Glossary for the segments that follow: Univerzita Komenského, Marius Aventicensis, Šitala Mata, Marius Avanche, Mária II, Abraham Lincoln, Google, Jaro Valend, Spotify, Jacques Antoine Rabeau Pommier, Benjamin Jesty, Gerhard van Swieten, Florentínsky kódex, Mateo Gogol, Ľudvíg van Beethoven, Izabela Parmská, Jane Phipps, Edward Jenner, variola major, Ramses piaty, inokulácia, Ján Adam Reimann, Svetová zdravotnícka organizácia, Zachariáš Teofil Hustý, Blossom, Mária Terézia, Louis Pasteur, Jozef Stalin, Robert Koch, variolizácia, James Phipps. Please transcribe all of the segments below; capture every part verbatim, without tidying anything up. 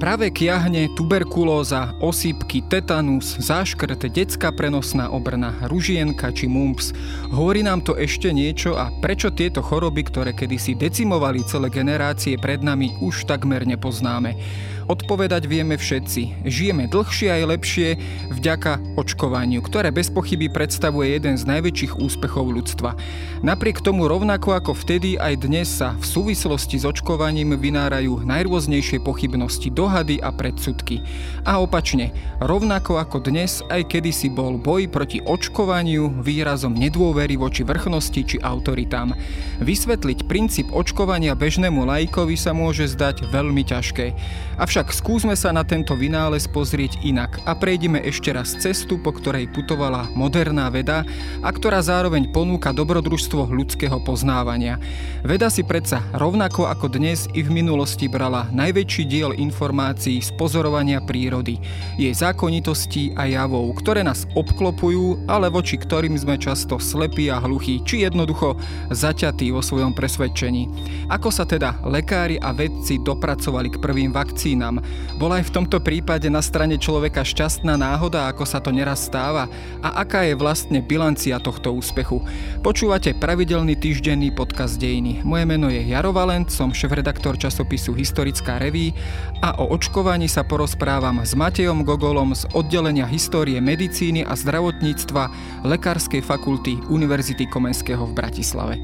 Pravé kiahne, tuberkulóza, osýpky, tetanus, záškrt, detská prenosná obrna, ružienka či mumps. Hovorí nám to ešte niečo a prečo tieto choroby, ktoré kedysi decimovali celé generácie pred nami, už takmer nepoznáme? Odpovedať vieme všetci. Žijeme dlhšie aj lepšie vďaka očkovaniu, ktoré bez pochyby predstavuje jeden z najväčších úspechov ľudstva. Napriek tomu rovnako ako vtedy aj dnes sa v súvislosti s očkovaním vynárajú najrôznejšie pochybnosti, dohady a predsudky. A opačne, rovnako ako dnes, aj kedysi bol boj proti očkovaniu výrazom nedôvery voči vrchnosti či autoritám. Vysvetliť princíp očkovania bežnému laikovi sa môže zdať veľmi ťažké. Avšak skúsme sa na tento vynález pozrieť inak a prejdime ešte raz cestu, po ktorej putovala moderná veda a ktorá zároveň ponúka dobrodružstvo ľudského poznávania. Veda si predsa rovnako ako dnes i v minulosti brala najväčší diel informácií z pozorovania prírody, jej zákonitostí a javov, ktoré nás obklopujú, ale voči ktorým sme často slepí a hluchí, či jednoducho zaťatí vo svojom presvedčení. Ako sa teda lekári a vedci dopracovali k prvým vakcínam? Bola aj v tomto prípade na strane človeka šťastná náhoda, ako sa to neraz stáva? A aká je vlastne bilancia tohto úspechu? Počúvate pravidelný týždenný podcast Dejiny. Moje meno je Jaro Valend, som šéfredaktor časopisu Historická reví a o očkovaní sa porozprávam s Mateom Gogolom z oddelenia Histórie medicíny a zdravotníctva Lekárskej fakulty Univerzity Komenského v Bratislave.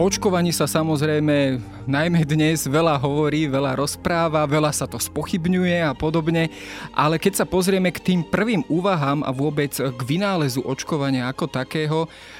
O očkovaní sa samozrejme najmä dnes veľa hovorí, veľa rozpráva, veľa sa to spochybňuje a podobne, ale keď sa pozrieme k tým prvým úvahám a vôbec k vynálezu očkovania ako takého,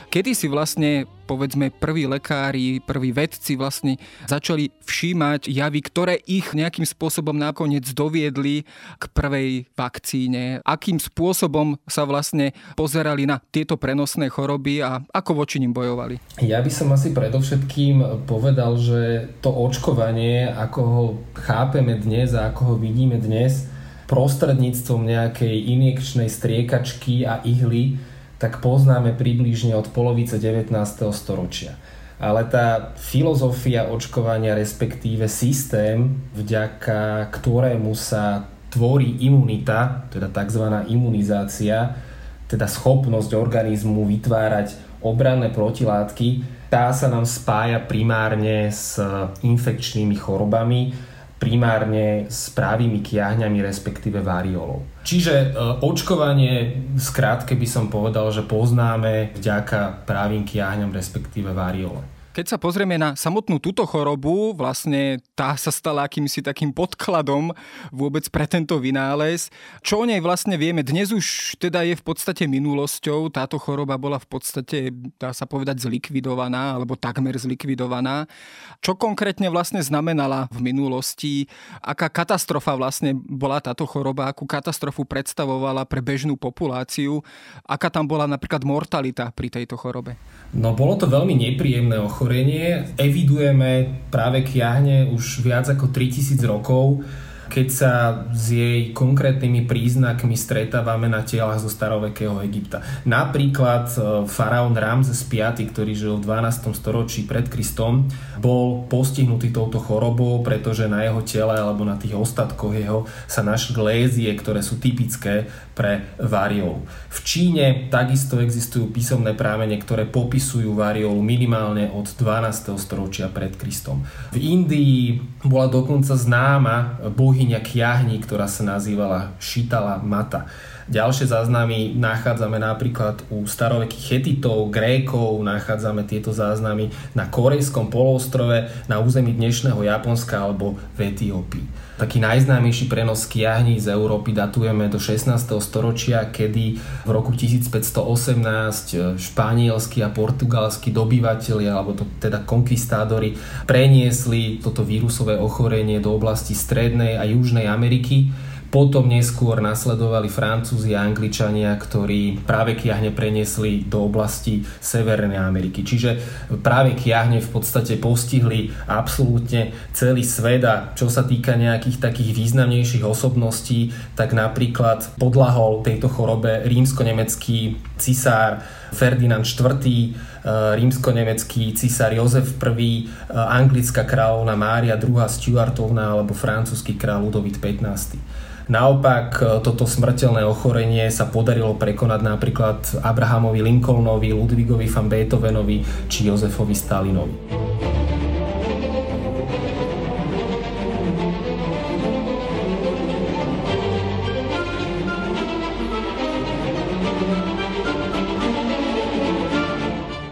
kedy si vlastne povedzme prví lekári, prví vedci vlastne začali všímať javy, ktoré ich nejakým spôsobom nakoniec doviedli k prvej vakcíne. Akým spôsobom sa vlastne pozerali na tieto prenosné choroby a ako voči nim bojovali? Ja by som asi predovšetkým povedal, že to očkovanie, ako ho chápeme dnes a ako ho vidíme dnes, prostredníctvom nejakej injekčnej striekačky a ihly, tak poznáme približne od polovice devätnásteho storočia. Ale tá filozofia očkovania, respektíve systém, vďaka ktorému sa tvorí imunita, teda tzv. Imunizácia, teda schopnosť organizmu vytvárať obranné protilátky, tá sa nám spája primárne s infekčnými chorobami, primárne s pravými kiahňami, respektíve variolou. Čiže očkovanie, skrátke by som povedal, že poznáme vďaka pravým kiahňam, respektíve variole. Keď sa pozrieme na samotnú túto chorobu, vlastne tá sa stala akýmsi takým podkladom vôbec pre tento vynález. Čo o nej vlastne vieme? Dnes už teda je v podstate minulosťou. Táto choroba bola v podstate, dá sa povedať, zlikvidovaná, alebo takmer zlikvidovaná. Čo konkrétne vlastne znamenala v minulosti? Aká katastrofa vlastne bola táto choroba? Akú katastrofu predstavovala pre bežnú populáciu? Aká tam bola napríklad mortalita pri tejto chorobe? No bolo to veľmi nepríjemné ochorenie. Chorenie. Evidujeme práve kiahne už viac ako tritisíc rokov, keď sa s jej konkrétnymi príznakmi stretávame na telách zo starovekého Egypta. Napríklad faraón Ramses piaty, ktorý žil v dvanástom storočí pred Kristom, bol postihnutý touto chorobou, pretože na jeho tele alebo na tých ostatkoch jeho sa našli lézie, ktoré sú typické pre variolu. V Číne takisto existujú písomné pramene, ktoré popisujú variolu minimálne od dvanásteho storočia pred Kristom. V Indii bola dokonca známa bohyňa kiahni, ktorá sa nazývala Šitala Mata. Ďalšie záznamy nachádzame napríklad u starovekých Chetitov, Grékov, nachádzame tieto záznamy na Korejskom poloostrove, na území dnešného Japonska alebo v Etiópii. Taký najznámejší prenos kiahní z Európy datujeme do šestnásteho storočia, kedy v roku tisícpäťstoosemnásť španielskí a portugalskí dobyvatelia, alebo to, teda konkvistádori, preniesli toto vírusové ochorenie do oblasti Strednej a Južnej Ameriky. Potom neskôr nasledovali Francúzi a Angličania, ktorí práve kiahne preniesli do oblasti Severnej Ameriky. Čiže práve kiahne v podstate postihli absolútne celý svet. A čo sa týka nejakých takých významnejších osobností, tak napríklad podľahol tejto chorobe rímsko-nemecký cisár Ferdinand štvrtý, rímsko-nemecký cisár Jozef prvý, anglická kráľovna Mária druhá Stuartovna alebo francúzsky kráľ Ľudovít pätnásty. Naopak toto smrteľné ochorenie sa podarilo prekonať napríklad Abrahamovi Lincolnovi, Ľudvígovi van Beethovenovi či Jozefovi Stalinovi.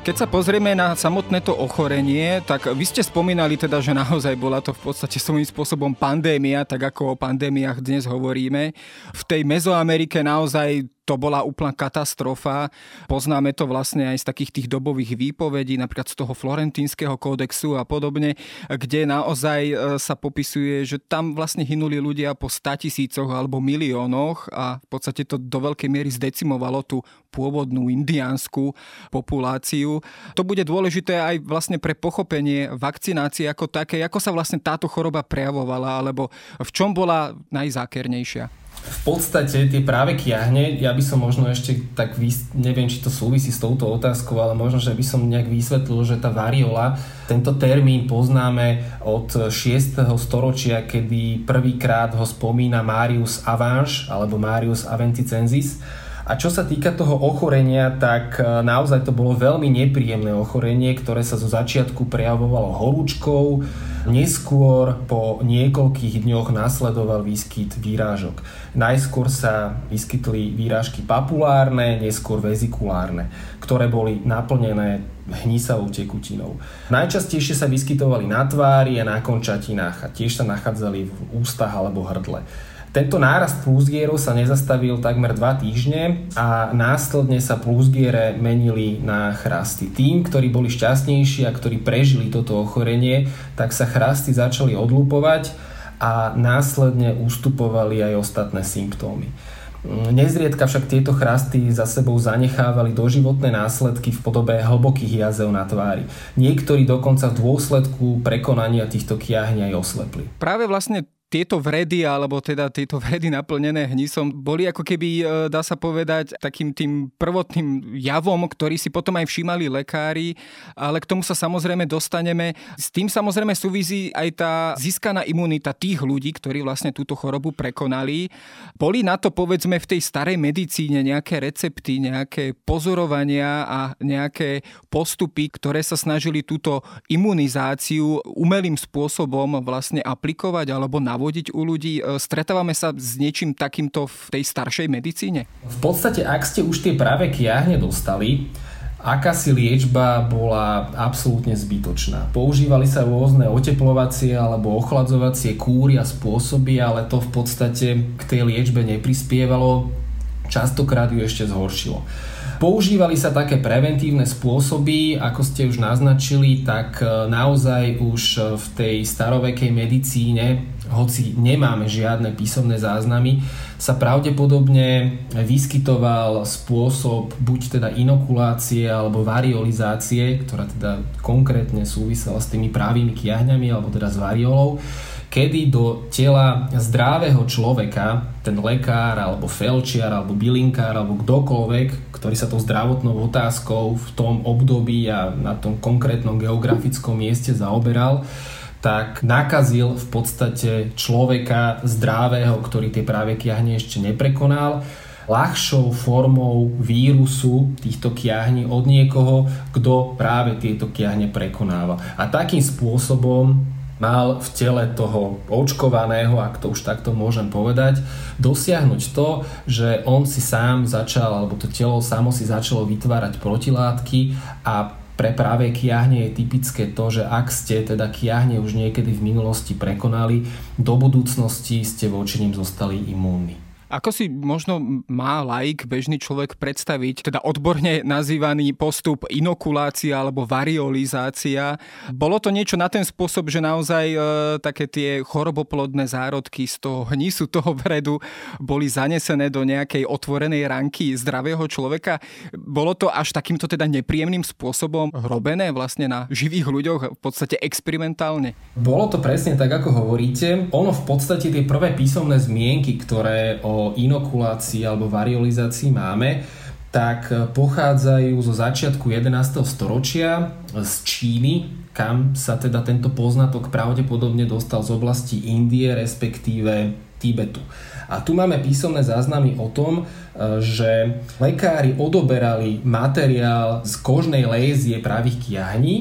Keď sa pozrieme na samotné to ochorenie, tak vy ste spomínali teda, že naozaj bola to v podstate svojím spôsobom pandémia, tak ako o pandémiách dnes hovoríme. V tej Mezoamerike naozaj to bola úplná katastrofa. Poznáme to vlastne aj z takých tých dobových výpovedí, napríklad z toho Florentínskeho kódexu a podobne, kde naozaj sa popisuje, že tam vlastne hynuli ľudia po statisícoch alebo miliónoch a v podstate to do veľkej miery zdecimovalo tú pôvodnú indiánsku populáciu. To bude dôležité aj vlastne pre pochopenie vakcinácie ako také, ako sa vlastne táto choroba prejavovala alebo v čom bola najzákernejšia. V podstate tie práve kiahne, ja by som možno ešte tak, neviem, či to súvisí s touto otázkou, ale možno, že by som nejak vysvetlil, že tá variola, tento termín poznáme od šiesteho storočia, kedy prvýkrát ho spomína Marius Avanche alebo Marius Aventicensis. A čo sa týka toho ochorenia, tak naozaj to bolo veľmi nepríjemné ochorenie, ktoré sa zo začiatku prejavovalo horúčkou, neskôr po niekoľkých dňoch nasledoval výskyt výrážok. Najskôr sa vyskytli výrážky papulárne, neskôr vezikulárne, ktoré boli naplnené hnisavou tekutinou. Najčastejšie sa vyskytovali na tvári a na končatinách a tiež sa nachádzali v ústach alebo hrdle. Tento nárast pľúzgierov sa nezastavil takmer dva týždne a následne sa pľúzgiere menili na chrasty. Tým, ktorí boli šťastnejší a ktorí prežili toto ochorenie, tak sa chrasty začali odlupovať a následne ustupovali aj ostatné symptómy. Nezriedka však tieto chrasty za sebou zanechávali doživotné následky v podobe hlbokých jazev na tvári. Niektorí dokonca v dôsledku prekonania týchto kiahň aj oslepli. Práve vlastne tieto vredy, alebo teda tieto vredy naplnené hnisom, boli ako keby, dá sa povedať, takým tým prvotným javom, ktorý si potom aj všímali lekári, ale k tomu sa samozrejme dostaneme. S tým samozrejme súvisí aj tá získaná imunita tých ľudí, ktorí vlastne túto chorobu prekonali. Boli na to, povedzme, v tej starej medicíne nejaké recepty, nejaké pozorovania a nejaké postupy, ktoré sa snažili túto imunizáciu umelým spôsobom vlastne aplikovať alebo navodiť vodiť u ľudí. Stretávame sa s niečím takýmto v tej staršej medicíne? V podstate, ak ste už tie práve kiahne dostali, akási liečba bola absolútne zbytočná. Používali sa rôzne oteplovacie alebo ochladzovacie kúry a spôsoby, ale to v podstate k tej liečbe neprispievalo. Častokrát ju ešte zhoršilo. Používali sa také preventívne spôsoby, ako ste už naznačili, tak naozaj už v tej starovekej medicíne, hoci nemáme žiadne písomné záznamy, sa pravdepodobne vyskytoval spôsob buď teda inokulácie alebo variolizácie, ktorá teda konkrétne súvisela s tými pravými kiahňami alebo teda s variolou, kedy do tela zdravého človeka ten lekár, alebo felčiar, alebo bylinkár, alebo kdokoľvek, ktorý sa tou zdravotnou otázkou v tom období a na tom konkrétnom geografickom mieste zaoberal, tak nakazil v podstate človeka zdravého, ktorý tie práve kiahne ešte neprekonal, ľahšou formou vírusu týchto kiahní od niekoho, kto práve tieto kiahne prekonával. A takým spôsobom mal v tele toho očkovaného, ak to už takto môžem povedať, dosiahnuť to, že on si sám začal, alebo to telo samo si začalo vytvárať protilátky. A pre práve kiahne je typické to, že ak ste teda kiahne už niekedy v minulosti prekonali, do budúcnosti ste voči nim zostali imúnni. Ako si možno má laik, bežný človek predstaviť, teda odborne nazývaný postup inokulácia alebo variolizácia? Bolo to niečo na ten spôsob, že naozaj e, také tie choroboplodné zárodky z toho hnisu, toho vredu boli zanesené do nejakej otvorenej ranky zdravého človeka? Bolo to až takýmto teda nepríjemným spôsobom robené vlastne na živých ľuďoch, v podstate experimentálne? Bolo to presne tak, ako hovoríte. Ono v podstate tie prvé písomné zmienky, ktoré o inokulácii alebo variolizácii máme, tak pochádzajú zo začiatku jedenásteho storočia z Číny, kam sa teda tento poznatok pravdepodobne dostal z oblasti Indie, respektíve Tibetu. A tu máme písomné záznamy o tom, že lekári odoberali materiál z kožnej lézie pravých kiahní,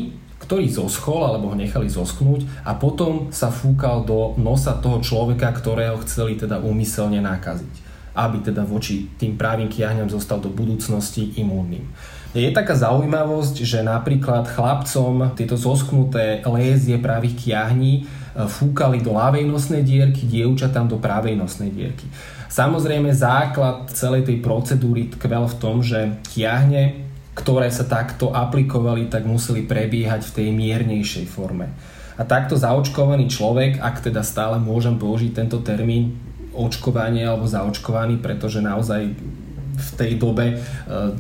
ktorý zoschol alebo ho nechali zoschnúť, a potom sa fúkal do nosa toho človeka, ktorého chceli teda úmyselne nakaziť, aby teda voči tým právým kiahňam zostal do budúcnosti imúnnym. Je taká zaujímavosť, že napríklad chlapcom tieto zoschnuté lézie právých kiahní fúkali do ľavej nosnej dierky, dievčatám do pravej nosnej dierky. Samozrejme základ celej tej procedúry tkvel v tom, že kiahne, ktoré sa takto aplikovali, tak museli prebiehať v tej miernejšej forme. A takto zaočkovaný človek, ak teda stále môžem použiť tento termín očkovanie alebo zaočkovaný, pretože naozaj v tej dobe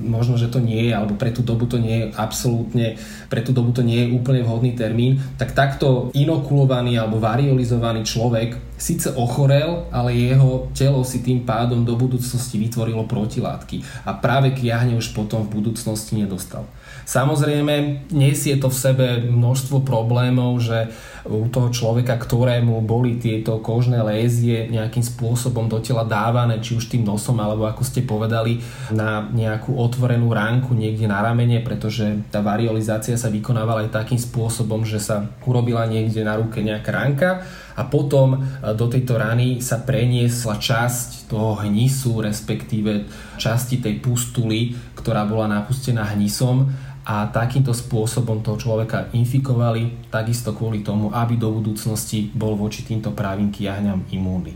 možno, že to nie je, alebo pre tú dobu to nie je absolútne, pre tú dobu to nie je úplne vhodný termín, tak takto inokulovaný alebo variolizovaný človek síce ochorel, ale jeho telo si tým pádom do budúcnosti vytvorilo protilátky a práve kiahne už potom v budúcnosti nedostal. Samozrejme, nesie to v sebe množstvo problémov, že u toho človeka, ktorému boli tieto kožné lézie nejakým spôsobom do tela dávané, či už tým nosom, alebo ako ste povedali, na nejakú otvorenú ránku niekde na ramene, pretože tá variolizácia sa vykonávala aj takým spôsobom, že sa urobila niekde na ruke nejaká ránka a potom do tejto rany sa preniesla časť toho hnisu, respektíve časti tej pustuly, ktorá bola napustená hnisom, a takýmto spôsobom toho človeka infikovali, takisto kvôli tomu, aby do budúcnosti bol voči týmto právým kiahňam imúnny.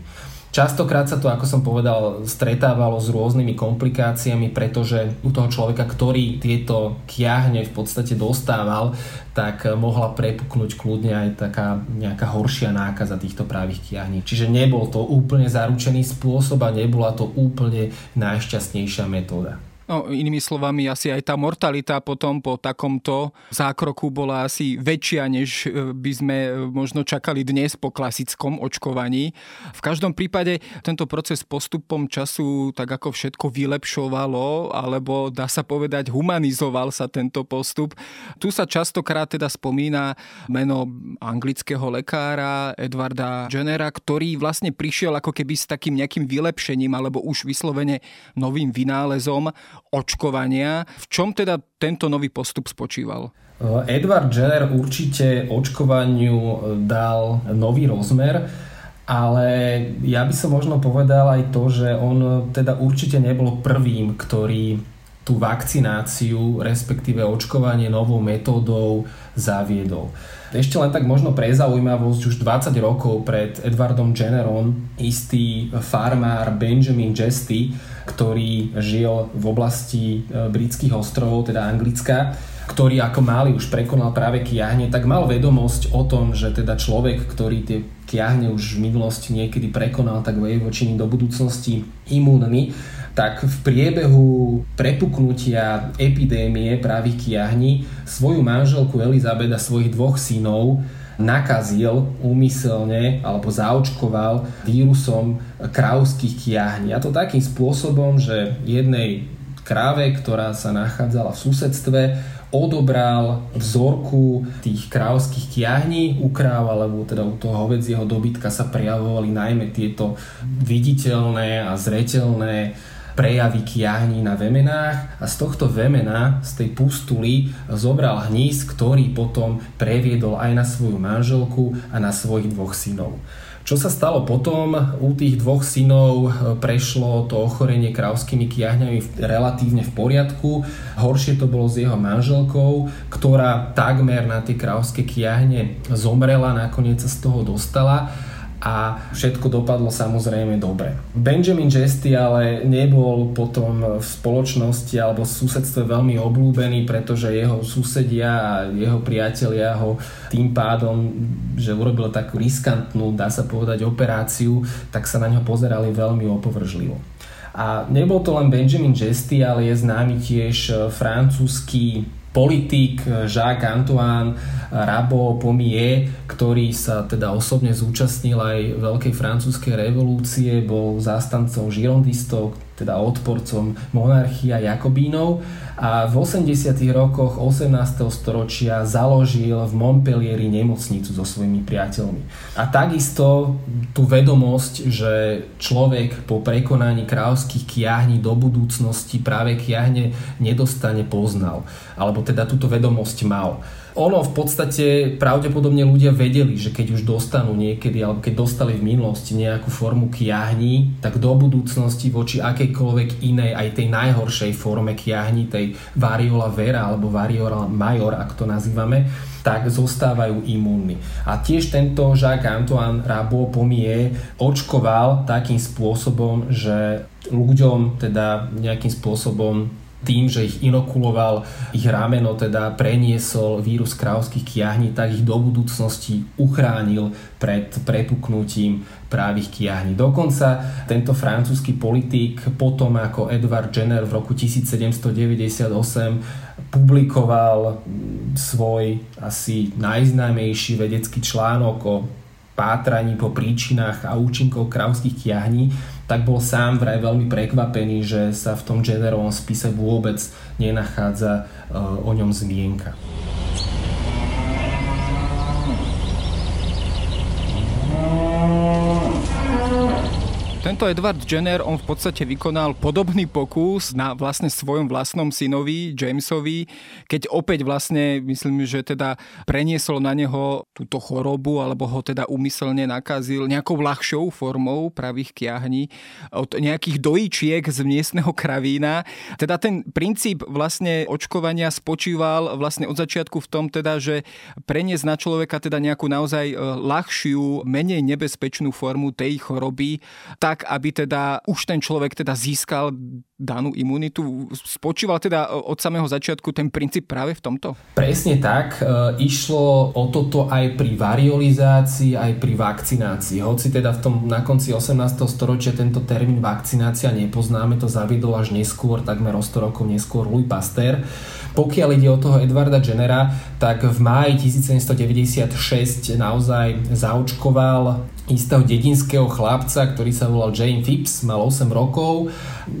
Častokrát sa to, ako som povedal, stretávalo s rôznymi komplikáciami, pretože u toho človeka, ktorý tieto kiahne v podstate dostával, tak mohla prepuknúť kľudne aj taká nejaká horšia nákaza týchto právých kiahní. Čiže nebol to úplne zaručený spôsob a nebola to úplne najšťastnejšia metóda. No, inými slovami, asi aj tá mortalita potom po takomto zákroku bola asi väčšia, než by sme možno čakali dnes po klasickom očkovaní. V každom prípade tento proces postupom času, tak ako všetko, vylepšovalo, alebo dá sa povedať, humanizoval sa tento postup. Tu sa častokrát teda spomína meno anglického lekára Edwarda Jennera, ktorý vlastne prišiel ako keby s takým nejakým vylepšením alebo už vyslovene novým vynálezom očkovania. V čom teda tento nový postup spočíval? Edward Jenner určite očkovaniu dal nový rozmer, ale ja by som možno povedal aj to, že on teda určite nebol prvým, ktorý tú vakcináciu, respektíve očkovanie novou metódou zaviedol. Ešte len tak možno pre zaujímavosť, už dvadsať rokov pred Edwardom Jennerom istý farmár Benjamin Jesty, ktorý žil v oblasti britských ostrovov, teda Anglicka, ktorý ako malý už prekonal práve kiahne, tak mal vedomosť o tom, že teda človek, ktorý tie kiahne už v minulosti niekedy prekonal, tak je voči nim do budúcnosti imúnny. Tak v priebehu prepuknutia epidémie právých kiahní svoju manželku Elizabeth a svojich dvoch synov nakazil úmyselne alebo zaočkoval vírusom krávskych kiahní. A to takým spôsobom, že jednej kráve, ktorá sa nachádzala v susedstve, odobral vzorku tých krávskych kiahní. U kráv, alebo teda u toho hovedzieho dobytka sa prejavovali najmä tieto viditeľné a zreteľné prejavy kiahní na vemenách, a z tohto vemena, z tej pustuly, zobral hnis, ktorý potom previedol aj na svoju manželku a na svojich dvoch synov. Čo sa stalo potom? U tých dvoch synov prešlo to ochorenie krávskými kiahňami relatívne v poriadku. Horšie to bolo s jeho manželkou, ktorá takmer na tie krávské kiahne zomrela, nakoniec sa z toho dostala. a všetko dopadlo samozrejme dobre. Benjamin Jesty ale nebol potom v spoločnosti alebo v susedstve veľmi obľúbený, pretože jeho susedia a jeho priatelia ho tým pádom, že urobil takú riskantnú, dá sa povedať, operáciu, tak sa na ňo pozerali veľmi opovržlivo. A nebol to len Benjamin Jesty, ale je známy tiež francúzsky politik Jacques Antoine Rabeau Pommier, ktorý sa teda osobne zúčastnil aj Veľkej francúzskej revolúcie, bol zástancom žirondistov, teda odporcom monarchia jakobínov, a v osemdesiatych rokoch osemnásteho storočia založil v Montpellieri nemocnicu so svojimi priateľmi. A takisto tú vedomosť, že človek po prekonaní kráľovských kiahní do budúcnosti práve kiahne nedostane, poznal, alebo teda túto vedomosť mal. Ono v podstate pravdepodobne ľudia vedeli, že keď už dostanú niekedy, alebo keď dostali v minulosti nejakú formu kiahní, tak do budúcnosti voči akejkoľvek inej, aj tej najhoršej forme kiahní, tej variola vera alebo variola major, ak to nazývame, tak zostávajú imúnni. A tiež tento Jacques Antoine Rabeau Pommier očkoval takým spôsobom, že ľuďom teda nejakým spôsobom tým, že ich inokuloval, ich rameno teda preniesol vírus kráľovských kiahní, tak ich do budúcnosti uchránil pred prepuknutím právých kiahní. Dokonca tento francúzsky politik potom, ako Edward Jenner v roku tisíc sedemsto deväťdesiatosem publikoval svoj asi najznámejší vedecký článok o pátraní po príčinách a účinkoch kráľovských kiahní, tak bol sám vraj veľmi prekvapený, že sa v tom Jennerovom spise vôbec nenachádza o ňom zmienka. Tento Edward Jenner, on v podstate vykonal podobný pokus na vlastne svojom vlastnom synovi, Jamesovi, keď opäť vlastne, myslím, že teda preniesol na neho túto chorobu, alebo ho teda úmyselne nakazil nejakou ľahšou formou pravých kiahní od nejakých dojíčiek z miestneho kravína. Teda ten princíp vlastne očkovania spočíval vlastne od začiatku v tom teda, že preniesť na človeka teda nejakú naozaj ľahšiu, menej nebezpečnú formu tej choroby, tak aby teda už ten človek teda získal danú imunitu. Spočíval teda od samého začiatku ten princíp práve v tomto? Presne tak. E, išlo o toto aj pri variolizácii, aj pri vakcinácii. Hoci teda v tom na konci osemnásteho storočia tento termín vakcinácia nepoznáme, to zaviedol až neskôr, takmer o sto rokov neskôr Louis Pasteur. Pokiaľ ide o toho Edwarda Jennera, tak v máji tisíc sedemsto deväťdesiatšesť naozaj zaočkoval istého dedinského chlapca, ktorý sa volal Jane Phipps, mal osem rokov.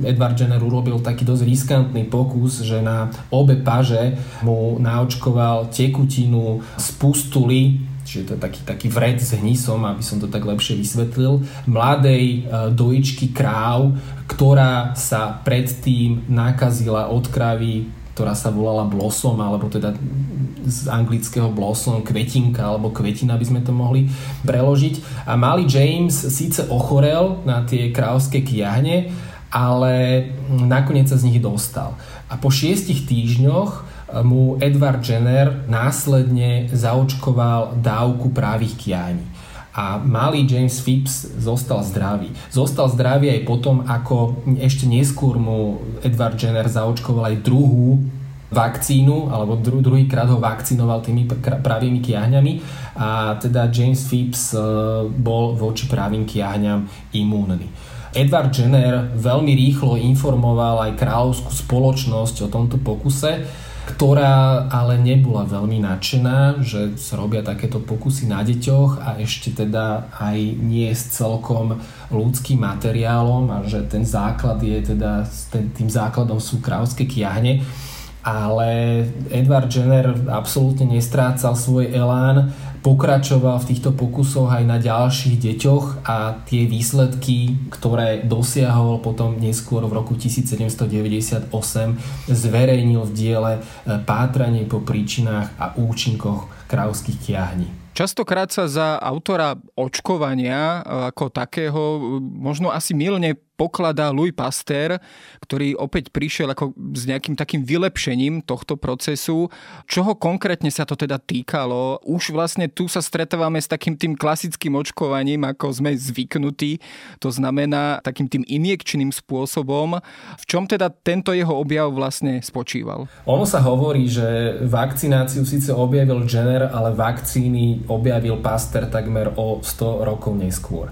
Edward Jenner urobil taký dosť riskantný pokus, že na obe paže mu naočkoval tekutinu z pustuli, čiže to je taký, taký vred s hnisom, aby som to tak lepšie vysvetlil, mladej dojičky kráv, ktorá sa predtým nakazila od kravy, ktorá sa volala Blossom, alebo teda z anglického Blossom, kvetinka alebo kvetina by sme to mohli preložiť. A malý James síce ochorel na tie kráľovské kiahne, ale nakoniec sa z nich dostal. A po šiestich týždňoch mu Edward Jenner následne zaočkoval dávku právých kiahní. A malý James Phipps zostal zdravý. Zostal zdravý aj potom, ako ešte neskôr mu Edward Jenner zaočkoval aj druhú vakcínu, alebo dru, druhýkrát ho vakcinoval tými pravými kiahňami, a teda James Phipps bol voči pravým kiahňam imúnny. Edward Jenner veľmi rýchlo informoval aj kráľovskú spoločnosť o tomto pokuse, ktorá ale nebola veľmi nadšená, že sa robia takéto pokusy na deťoch a ešte teda aj nie s celkom ľudským materiálom, a že ten základ je teda, tým základom sú kráľovské kiahne. Ale Edward Jenner absolútne nestrácal svoj elán, pokračoval v týchto pokusoch aj na ďalších deťoch a tie výsledky, ktoré dosiahol potom neskôr v roku tisíc sedemsto deväťdesiatosem, zverejnil v diele Pátranie po príčinách a účinkoch kráľovských kiahní. Častokrát sa za autora očkovania ako takého možno asi mylne pokladá Louis Pasteur, ktorý opäť prišiel ako s nejakým takým vylepšením tohto procesu. Čoho konkrétne sa to teda týkalo? Už vlastne tu sa stretávame s takým tým klasickým očkovaním, ako sme zvyknutí. To znamená takým tým injekčným spôsobom. V čom teda tento jeho objav vlastne spočíval? Ono sa hovorí, že vakcináciu síce objavil Jenner, ale vakcíny objavil Pasteur takmer o sto rokov neskôr.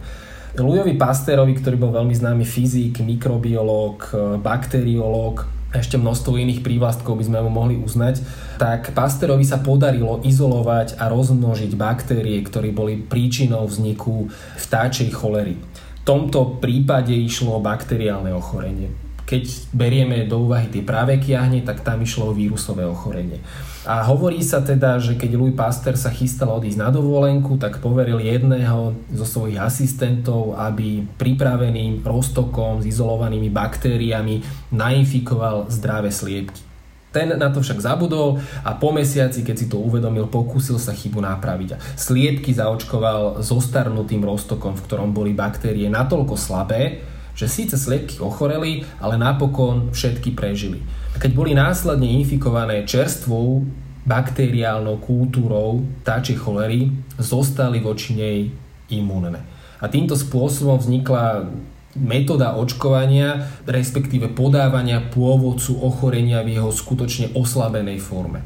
Louisovi Pasteurovi, ktorý bol veľmi známy fyzik, mikrobiológ, bakteriológ, ešte množstvo iných prívlastkov by sme mu mohli uznať, tak Pasteurovi sa podarilo izolovať a rozmnožiť baktérie, ktoré boli príčinou vzniku vtáčej cholery. V tomto prípade išlo o bakteriálne ochorenie. Keď berieme do úvahy tie práveky jahne, tak tam išlo o vírusové ochorenie. A hovorí sa teda, že keď Louis Pasteur sa chystal odísť na dovolenku, tak poveril jedného zo svojich asistentov, aby pripraveným roztokom s izolovanými baktériami nainfikoval zdravé sliepky. Ten na to však zabudol a po mesiaci, keď si to uvedomil, pokúsil sa chybu napraviť a sliepky zaočkoval zostarnutým roztokom, v ktorom boli baktérie natoľko slabé, že síce sliepky ochoreli, ale napokon všetky prežili. A keď boli následne infikované čerstvou bakteriálnou kultúrou vtáčej cholery, zostali voči nej imúnne. A týmto spôsobom vznikla metóda očkovania, respektíve podávania pôvodcu ochorenia v jeho skutočne oslabenej forme.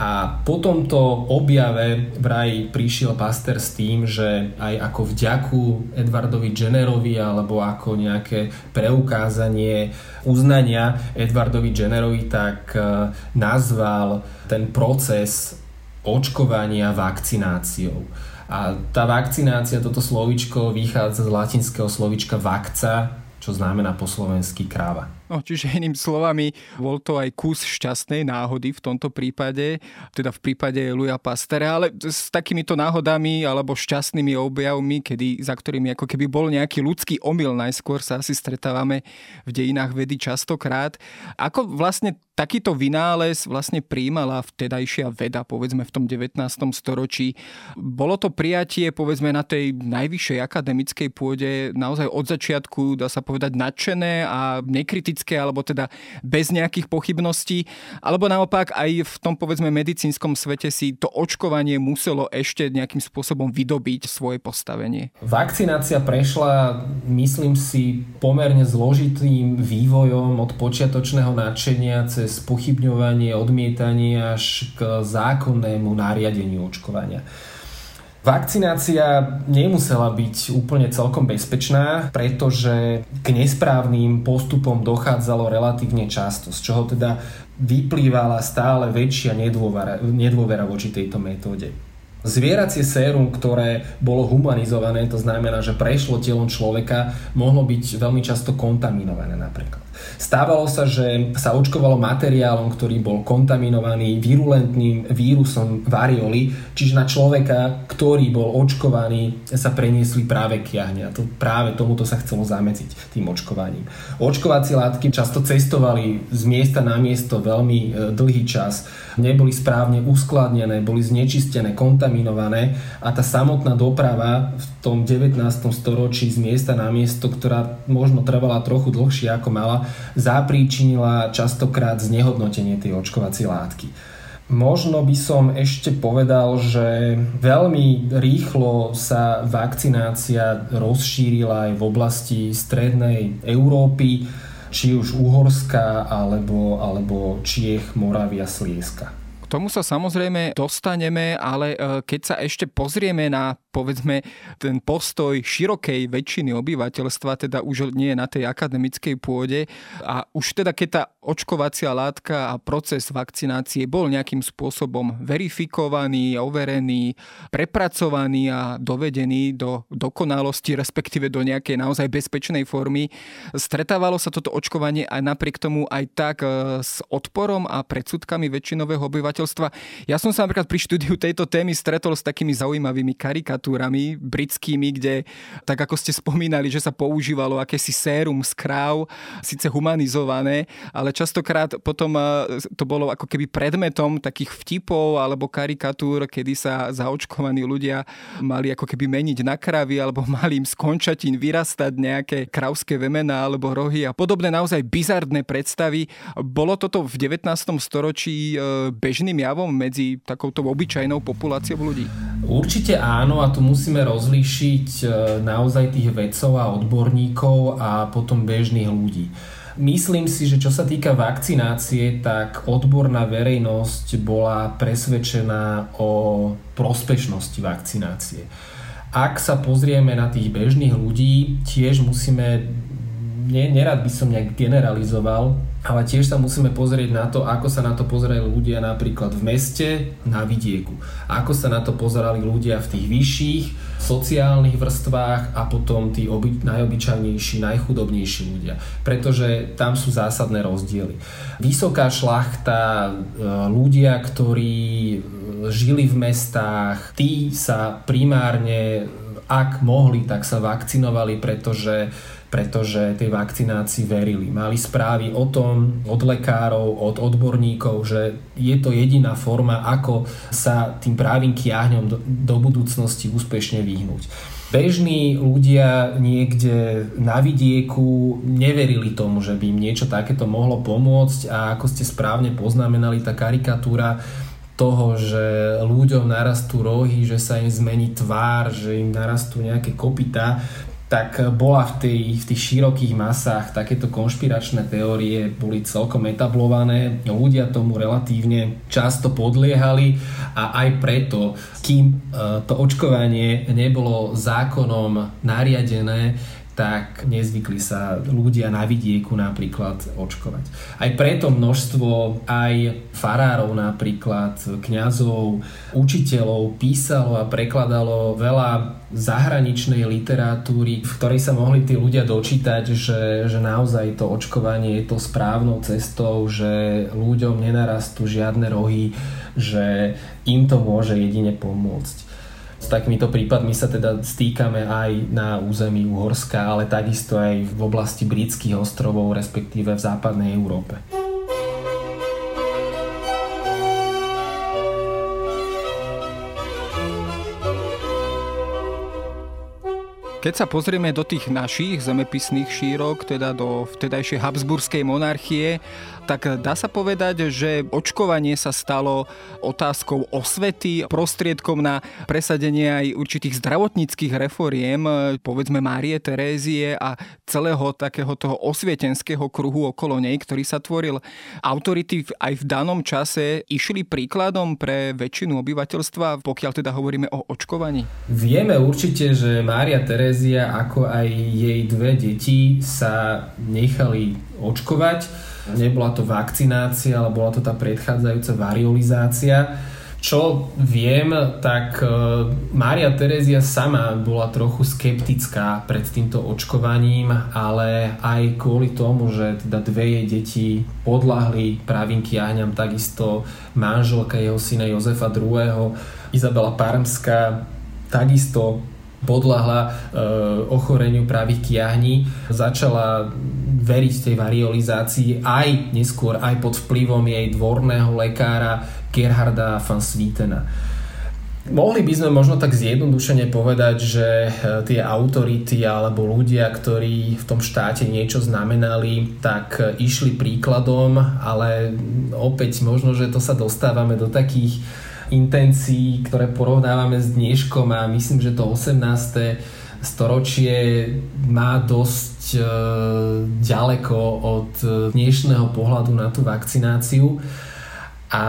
A po tomto objave vraj prišiel Pasteur s tým, že aj ako vďaku Edwardovi Jennerovi alebo ako nejaké preukázanie uznania Edwardovi Jennerovi, tak nazval ten proces očkovania vakcináciou. A tá vakcinácia, toto slovíčko vychádza z latinského slovíčka vakca, čo znamená po slovensky kráva. No, čiže inými slovami, bol to aj kus šťastnej náhody v tomto prípade, teda v prípade Louisa Pasteura, ale s takýmito náhodami alebo šťastnými objavmi, kedy, za ktorými ako keby bol nejaký ľudský omyl, najskôr sa asi stretávame v dejinách vedy častokrát. Ako vlastne takýto vynález vlastne prijímala vtedajšia veda, povedzme v tom devätnástom storočí? Bolo to prijatie, povedzme, na tej najvyššej akademickej pôde naozaj od začiatku, dá sa povedať, nadšené a nekritické, alebo teda bez nejakých pochybností, alebo naopak aj v tom, povedzme, medicínskom svete si to očkovanie muselo ešte nejakým spôsobom vydobiť svoje postavenie? Vakcinácia prešla, myslím si, pomerne zložitým vývojom od počiatočného nadšenia cez pochybňovanie, odmietanie až k zákonnému nariadeniu očkovania. Vakcinácia nemusela byť úplne celkom bezpečná, pretože k nesprávnym postupom dochádzalo relatívne často, z čoho teda vyplývala stále väčšia nedôvera, nedôvera voči tejto metóde. Zvieracie sérum, ktoré bolo humanizované, to znamená, že prešlo telom človeka, mohlo byť veľmi často kontaminované napríklad. Stávalo sa, že sa očkovalo materiálom, ktorý bol kontaminovaný virulentným vírusom varioli, čiže na človeka, ktorý bol očkovaný, sa preniesli práve k jahne. A to, práve tomuto sa chcelo zamedziť tým očkovaním. Očkovacie látky často cestovali z miesta na miesto veľmi dlhý čas. Neboli správne uskladnené, boli znečistené, kontaminované, a tá samotná doprava v tom devätnástom storočí z miesta na miesto, ktorá možno trvala trochu dlhšie ako mala, zapríčinila častokrát znehodnotenie tej očkovacej látky. Možno by som ešte povedal, že veľmi rýchlo sa vakcinácia rozšírila aj v oblasti strednej Európy, či už Uhorska alebo, alebo Čiech, Moravia, Slieska. K tomu sa samozrejme dostaneme, ale keď sa ešte pozrieme na, povedzme, ten postoj širokej väčšiny obyvateľstva, teda už nie na tej akademickej pôde, a už teda keď tá očkovacia látka a proces vakcinácie bol nejakým spôsobom verifikovaný, overený, prepracovaný a dovedený do dokonalosti, respektíve do nejakej naozaj bezpečnej formy, stretávalo sa toto očkovanie aj napriek tomu aj tak s odporom a predsudkami väčšinového obyvateľstva. Ja som sa napríklad pri štúdiu tejto témy stretol s takými zaujímavými karikatúrami literatúrami britskými, kde, tak ako ste spomínali, že sa používalo akési sérum z kráv, síce humanizované, ale častokrát potom to bolo ako keby predmetom takých vtipov alebo karikatúr, kedy sa zaočkovaní ľudia mali ako keby meniť na kravy alebo mali im z končatín vyrastať nejaké kravské vemená alebo rohy a podobné naozaj bizardné predstavy. Bolo toto v devätnástom storočí bežným javom medzi takouto obyčajnou populáciou ľudí? Určite áno, a tu musíme rozlíšiť naozaj tých vedcov a odborníkov a potom bežných ľudí. Myslím si, že čo sa týka vakcinácie, tak odborná verejnosť bola presvedčená o prospešnosti vakcinácie. Ak sa pozrieme na tých bežných ľudí, tiež musíme, nerad by som nejak generalizoval, ale tiež sa musíme pozrieť na to, ako sa na to pozerali ľudia napríklad v meste, na vidieku. Ako sa na to pozerali ľudia v tých vyšších sociálnych vrstvách a potom tí oby, najobyčajnejší, najchudobnejší ľudia. Pretože tam sú zásadné rozdiely. Vysoká šľachta, ľudia, ktorí žili v mestách, tí sa primárne, ak mohli, tak sa vakcinovali, pretože pretože tej vakcinácii verili. Mali správy o tom od lekárov, od odborníkov, že je to jediná forma, ako sa tým pravým kiahňom do, do budúcnosti úspešne vyhnúť. Bežní ľudia niekde na vidieku neverili tomu, že by im niečo takéto mohlo pomôcť, a ako ste správne poznamenali, tá karikatúra toho, že ľuďom narastú rohy, že sa im zmení tvár, že im narastú nejaké kopytá, tak bola v, tej, v tých širokých masách, takéto konšpiračné teórie boli celkom etablované, ľudia tomu relatívne často podliehali a aj preto, kým to očkovanie nebolo zákonom nariadené, tak nezvykli sa ľudia na vidieku napríklad očkovať. Aj preto množstvo aj farárov napríklad, kňazov, učiteľov písalo a prekladalo veľa zahraničnej literatúry, v ktorej sa mohli tí ľudia dočítať, že, že naozaj to očkovanie je to správnou cestou, že ľuďom nenarastú žiadne rohy, že im to môže jedine pomôcť. S takýmito prípadmi sa teda stýkame aj na území Uhorska, ale takisto aj v oblasti britských ostrovov, respektíve v západnej Európe. Keď sa pozrieme do tých našich zemepisných šírok, teda do vtedajšej habsburskej monarchie, tak dá sa povedať, že očkovanie sa stalo otázkou osvety, prostriedkom na presadenie aj určitých zdravotníckych reforiem, povedzme Márie Terézie a celého takého toho osvietenského kruhu okolo nej, ktorý sa tvoril. Autority aj v danom čase išli príkladom pre väčšinu obyvateľstva, pokiaľ teda hovoríme o očkovaní. Vieme určite, že Mária Terézia Terézia, ako aj jej dve deti sa nechali očkovať. Nebola to vakcinácia, ale bola to tá predchádzajúca variolizácia. Čo viem, tak Mária Terézia sama bola trochu skeptická pred týmto očkovaním, ale aj kvôli tomu, že teda dve jej deti podľahli pravým kiahňam, takisto manželka jeho syna Jozefa druhého, Izabela Parmská, takisto podľahla e, ochoreniu pravých kiahní, začala veriť tej variolizácii aj neskôr, aj pod vplyvom jej dvorného lekára Gerharda van Swietena. Mohli by sme možno tak zjednodušene povedať, že tie autority alebo ľudia, ktorí v tom štáte niečo znamenali, tak išli príkladom, ale opäť možno, že to sa dostávame do takých intencií, ktoré porovnávame s dneškom, a myslím, že to osemnáste storočie má dosť e, ďaleko od dnešného pohľadu na tú vakcináciu. A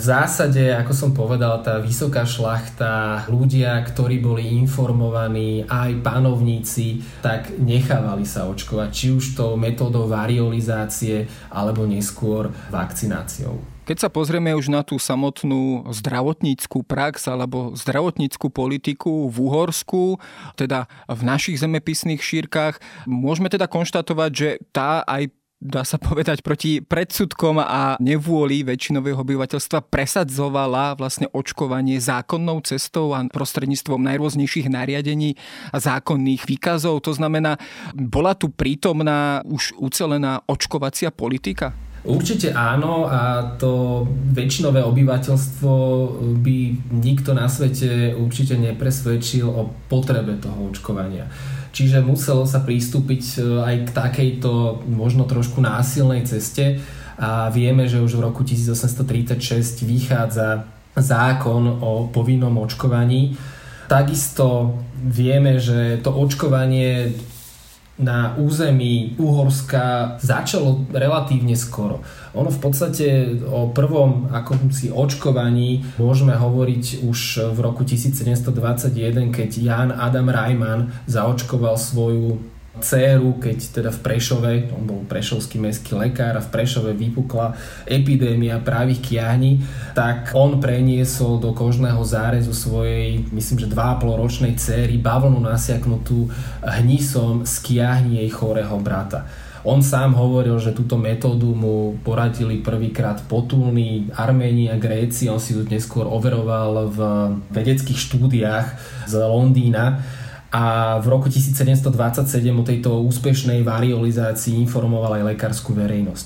v zásade, ako som povedal, tá vysoká šľachta, ľudia, ktorí boli informovaní, aj panovníci, tak nechávali sa očkovať, či už tou metódou variolizácie, alebo neskôr vakcináciou. Keď sa pozrieme už na tú samotnú zdravotníckú prax alebo zdravotníckú politiku v Uhorsku, teda v našich zemepisných šírkach, môžeme teda konštatovať, že tá aj dá sa povedať, proti predsudkom a nevôli väčšinového obyvateľstva presadzovala vlastne očkovanie zákonnou cestou a prostredníctvom najrôznejších nariadení a zákonných výkazov. To znamená, bola tu prítomná už ucelená očkovacia politika? Určite áno, a to väčšinové obyvateľstvo by nikto na svete určite nepresvedčil o potrebe toho očkovania. Čiže muselo sa pristúpiť aj k takejto možno trošku násilnej ceste a vieme, že už v roku osemnásť tridsaťšesť vychádza zákon o povinnom očkovaní. Takisto vieme, že to očkovanie na území Uhorska začalo relatívne skoro. Ono v podstate o prvom akomsi očkovaní môžeme hovoriť už v roku sedemnásť dvadsaťjeden, keď Ján Adam Reimann zaočkoval svoju dcéru, keď teda v Prešove, on bol prešovský mestský lekár a v Prešove vypukla epidémia právých kiahní, tak on preniesol do kožného zárezu svojej, myslím, že dva a pol ročnej dcéry bavlnu nasiaknutú hnisom z kiahní jej chorého brata. On sám hovoril, že túto metódu mu poradili prvýkrát potulní Arméni a Gréci, on si ju neskôr overoval v vedeckých štúdiách z Londýna. A v roku sedemnásť dvadsaťsedem o tejto úspešnej variolizácii informoval aj lekárskú verejnosť.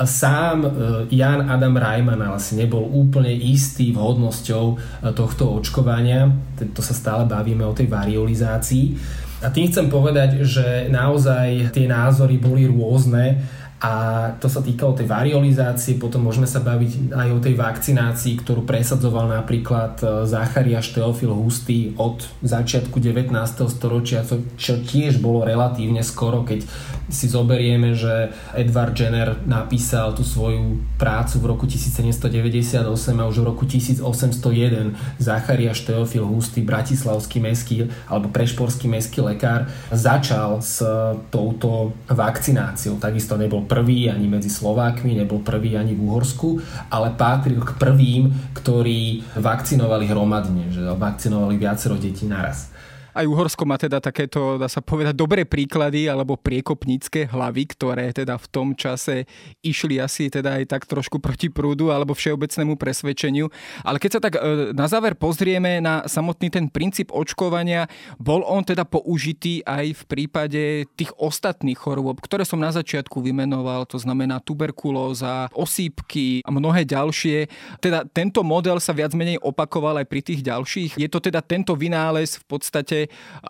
Sám Ján Adam Reimann ale si nebol úplne istý vhodnosťou tohto očkovania. To sa stále bavíme o tej variolizácii. A tým chcem povedať, že naozaj tie názory boli rôzne a to sa týkalo tej variolizácie. Potom môžeme sa baviť aj o tej vakcinácii, ktorú presadzoval napríklad Zachariáš Teofil Hustý od začiatku devätnásteho storočia, čo tiež bolo relatívne skoro, keď si zoberieme, že Edward Jenner napísal tú svoju prácu v roku sedemnásť deväťdesiatosem a už v roku osemnásť nula jeden Zachariáš Teofil Hustý, bratislavský mestský alebo prešporský mestský lekár, začal s touto vakcináciou. Takisto nebol prvý ani medzi Slovákmi, nebol prvý ani v Uhorsku, ale patril k prvým, ktorí vakcinovali hromadne, že vakcinovali viacero detí naraz. Aj Uhorsko má teda takéto, dá sa povedať, dobré príklady alebo priekopnícke hlavy, ktoré teda v tom čase išli asi teda aj tak trošku proti prúdu alebo všeobecnému presvedčeniu. Ale keď sa tak na záver pozrieme na samotný ten princíp očkovania, bol on teda použitý aj v prípade tých ostatných chorôb, ktoré som na začiatku vymenoval, to znamená tuberkulóza, osýpky a mnohé ďalšie. Teda tento model sa viac menej opakoval aj pri tých ďalších. Je to teda tento vynález v podstate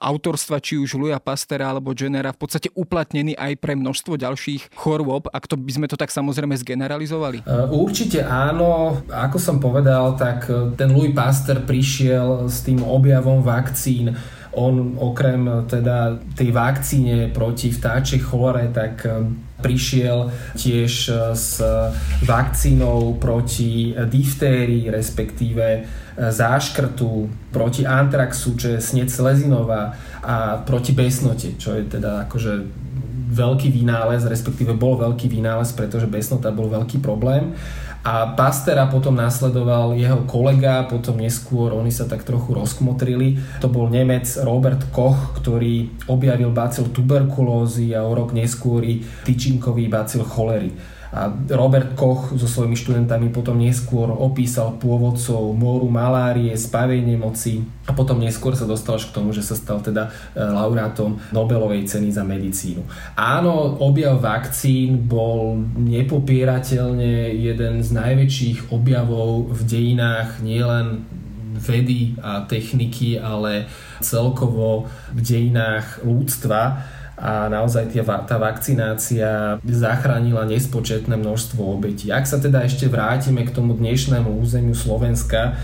autorstva či už Louisa Pasteura alebo Jennera v podstate uplatnený aj pre množstvo ďalších chorôb, ak to by sme to tak samozrejme zgeneralizovali? Určite áno. Ako som povedal, tak ten Louis Pasteur prišiel s tým objavom vakcín. On okrem teda tej vakcíne proti vtáčej chore, tak prišiel tiež s vakcínou proti diftérii, respektíve záškrtu, proti antraxu, čo je sneď slezinová, a proti besnote, čo je teda akože veľký vynález, respektíve bol veľký vynález, pretože besnota bol veľký problém. A Pasteura potom nasledoval jeho kolega, potom neskôr oni sa tak trochu rozkmotrili. To bol Nemec Robert Koch, ktorý objavil bacil tuberkulózy a o rok neskôr tyčinkový bacil cholery. A Robert Koch so svojimi študentami potom neskôr opísal pôvodcov moru, malárie, spavej nemoci a potom neskôr sa dostal k tomu, že sa stal teda laureátom Nobelovej ceny za medicínu. Áno, objav vakcín bol nepopierateľne jeden z najväčších objavov v dejinách nielen vedy a techniky, ale celkovo v dejinách ľudstva. A naozaj tá vakcinácia zachránila nespočetné množstvo obetí. Ak sa teda ešte vrátime k tomu dnešnému územiu Slovenska,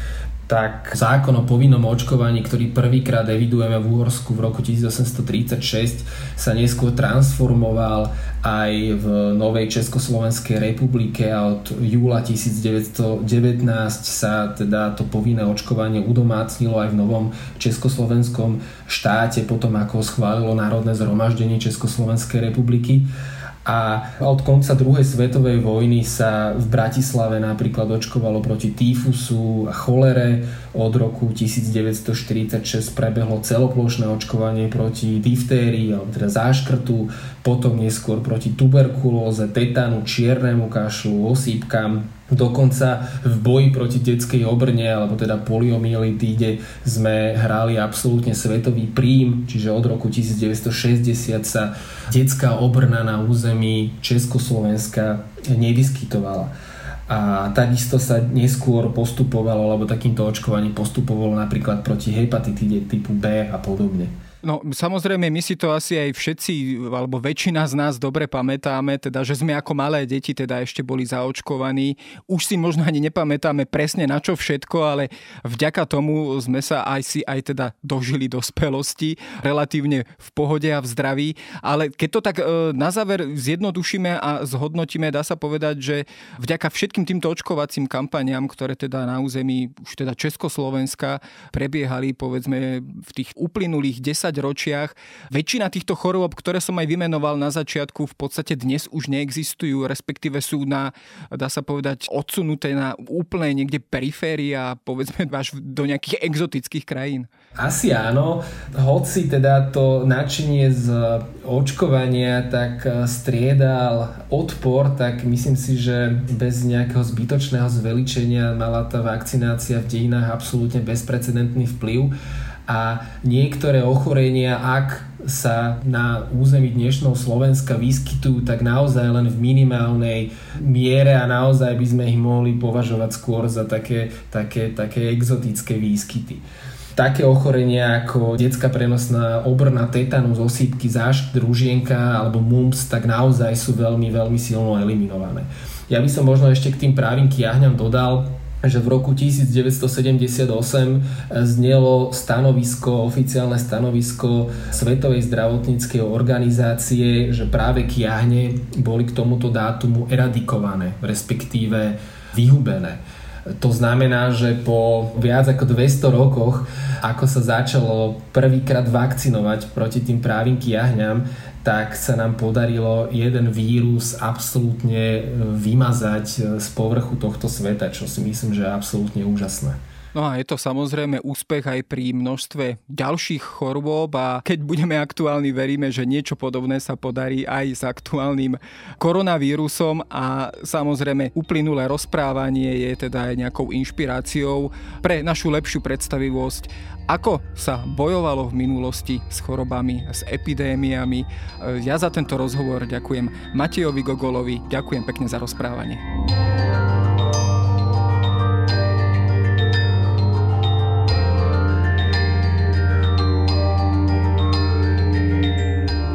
tak zákon o povinnom očkovaní, ktorý prvýkrát evidujeme v Uhorsku v roku osemnásť tridsaťšesť, sa neskôr transformoval aj v novej Československej republike a od júla devätnásť devätnásť sa teda to povinné očkovanie udomácnilo aj v novom československom štáte, potom ako schválilo Národné zhromaždenie Československej republiky. A od konca druhej svetovej vojny sa v Bratislave napríklad očkovalo proti týfusu a cholere. Od roku devätnásťstoštyridsaťšesť prebehlo celoplošné očkovanie proti diftérii, alebo teda záškrtu, potom neskôr proti tuberkulóze, tetanu, čiernemu kašlu, osýpkam. Dokonca v boji proti detskej obrne, alebo teda poliomielitíde, sme hrali absolútne svetový prím, čiže od roku devätnásťstošesťdesiat sa detská obrna na území Československa nevyskytovala. A takisto sa neskôr postupovalo, alebo takýmto očkovaním postupovalo napríklad proti hepatitíde typu B a podobne. No samozrejme, my si to asi aj všetci, alebo väčšina z nás dobre pamätáme, teda že sme ako malé deti teda ešte boli zaočkovaní. Už si možno ani nepamätáme presne na čo všetko, ale vďaka tomu sme sa aj si aj teda dožili dospelosti, relatívne v pohode a v zdraví. Ale keď to tak na záver zjednodušíme a zhodnotíme, dá sa povedať, že vďaka všetkým týmto očkovacím kampaniám, ktoré teda na území už teda Československa prebiehali, povedzme v tých uplynulých desať ročiach. Väčšina týchto chorôb, ktoré som aj vymenoval na začiatku, v podstate dnes už neexistujú, respektíve sú na, dá sa povedať, odsunuté na úplne niekde periféria, povedzme až do nejakých exotických krajín. Asi áno, hoci teda to nadšenie z očkovania tak striedal odpor, tak myslím si, že bez nejakého zbytočného zveličenia mala tá vakcinácia v dejinách absolútne bezprecedentný vplyv. A niektoré ochorenia, ak sa na území dnešného Slovenska vyskytujú, tak naozaj len v minimálnej miere a naozaj by sme ich mohli považovať skôr za také, také, také exotické výskyty. Také ochorenia ako detská prenosná obrna, tetanus, osýpky, zášk, družienka alebo mumps, tak naozaj sú veľmi, veľmi silno eliminované. Ja by som možno ešte k tým pravým kiahňam dodal, že v roku devätnásťstosedemdesiatosem znelo stanovisko, oficiálne stanovisko Svetovej zdravotníckej organizácie, že práve kiahne boli k tomuto dátumu eradikované, respektíve vyhubené. To znamená, že po viac ako dvesto rokoch, ako sa začalo prvýkrát vakcinovať proti tým právým kiahňam, tak sa nám podarilo jeden vírus absolútne vymazať z povrchu tohto sveta, čo si myslím, že je absolútne úžasné. No a je to samozrejme úspech aj pri množstve ďalších chorôb a keď budeme aktuálni, veríme, že niečo podobné sa podarí aj s aktuálnym koronavírusom a samozrejme uplynulé rozprávanie je teda aj nejakou inšpiráciou pre našu lepšiu predstavivosť, ako sa bojovalo v minulosti s chorobami, s epidémiami. Ja za tento rozhovor ďakujem Matejovi Gogolovi, ďakujem pekne za rozprávanie.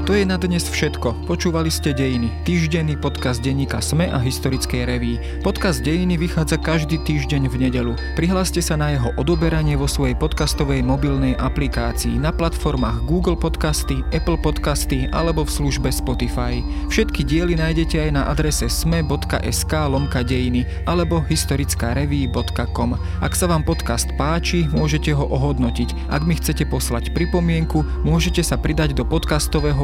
To je na dnes všetko. Počúvali ste Dejiny, týždenný podcast denníka SME a Historickej reví. Podcast Dejiny vychádza každý týždeň v nedeľu. Prihláste sa na jeho odoberanie vo svojej podcastovej mobilnej aplikácii na platformách Google Podcasty, Apple Podcasty alebo v službe Spotify. Všetky diely nájdete aj na adrese sme.sk lomka dejiny alebo historickareví bodka com. Ak sa vám podcast páči, môžete ho ohodnotiť. Ak mi chcete poslať pripomienku, môžete sa pridať do podcastového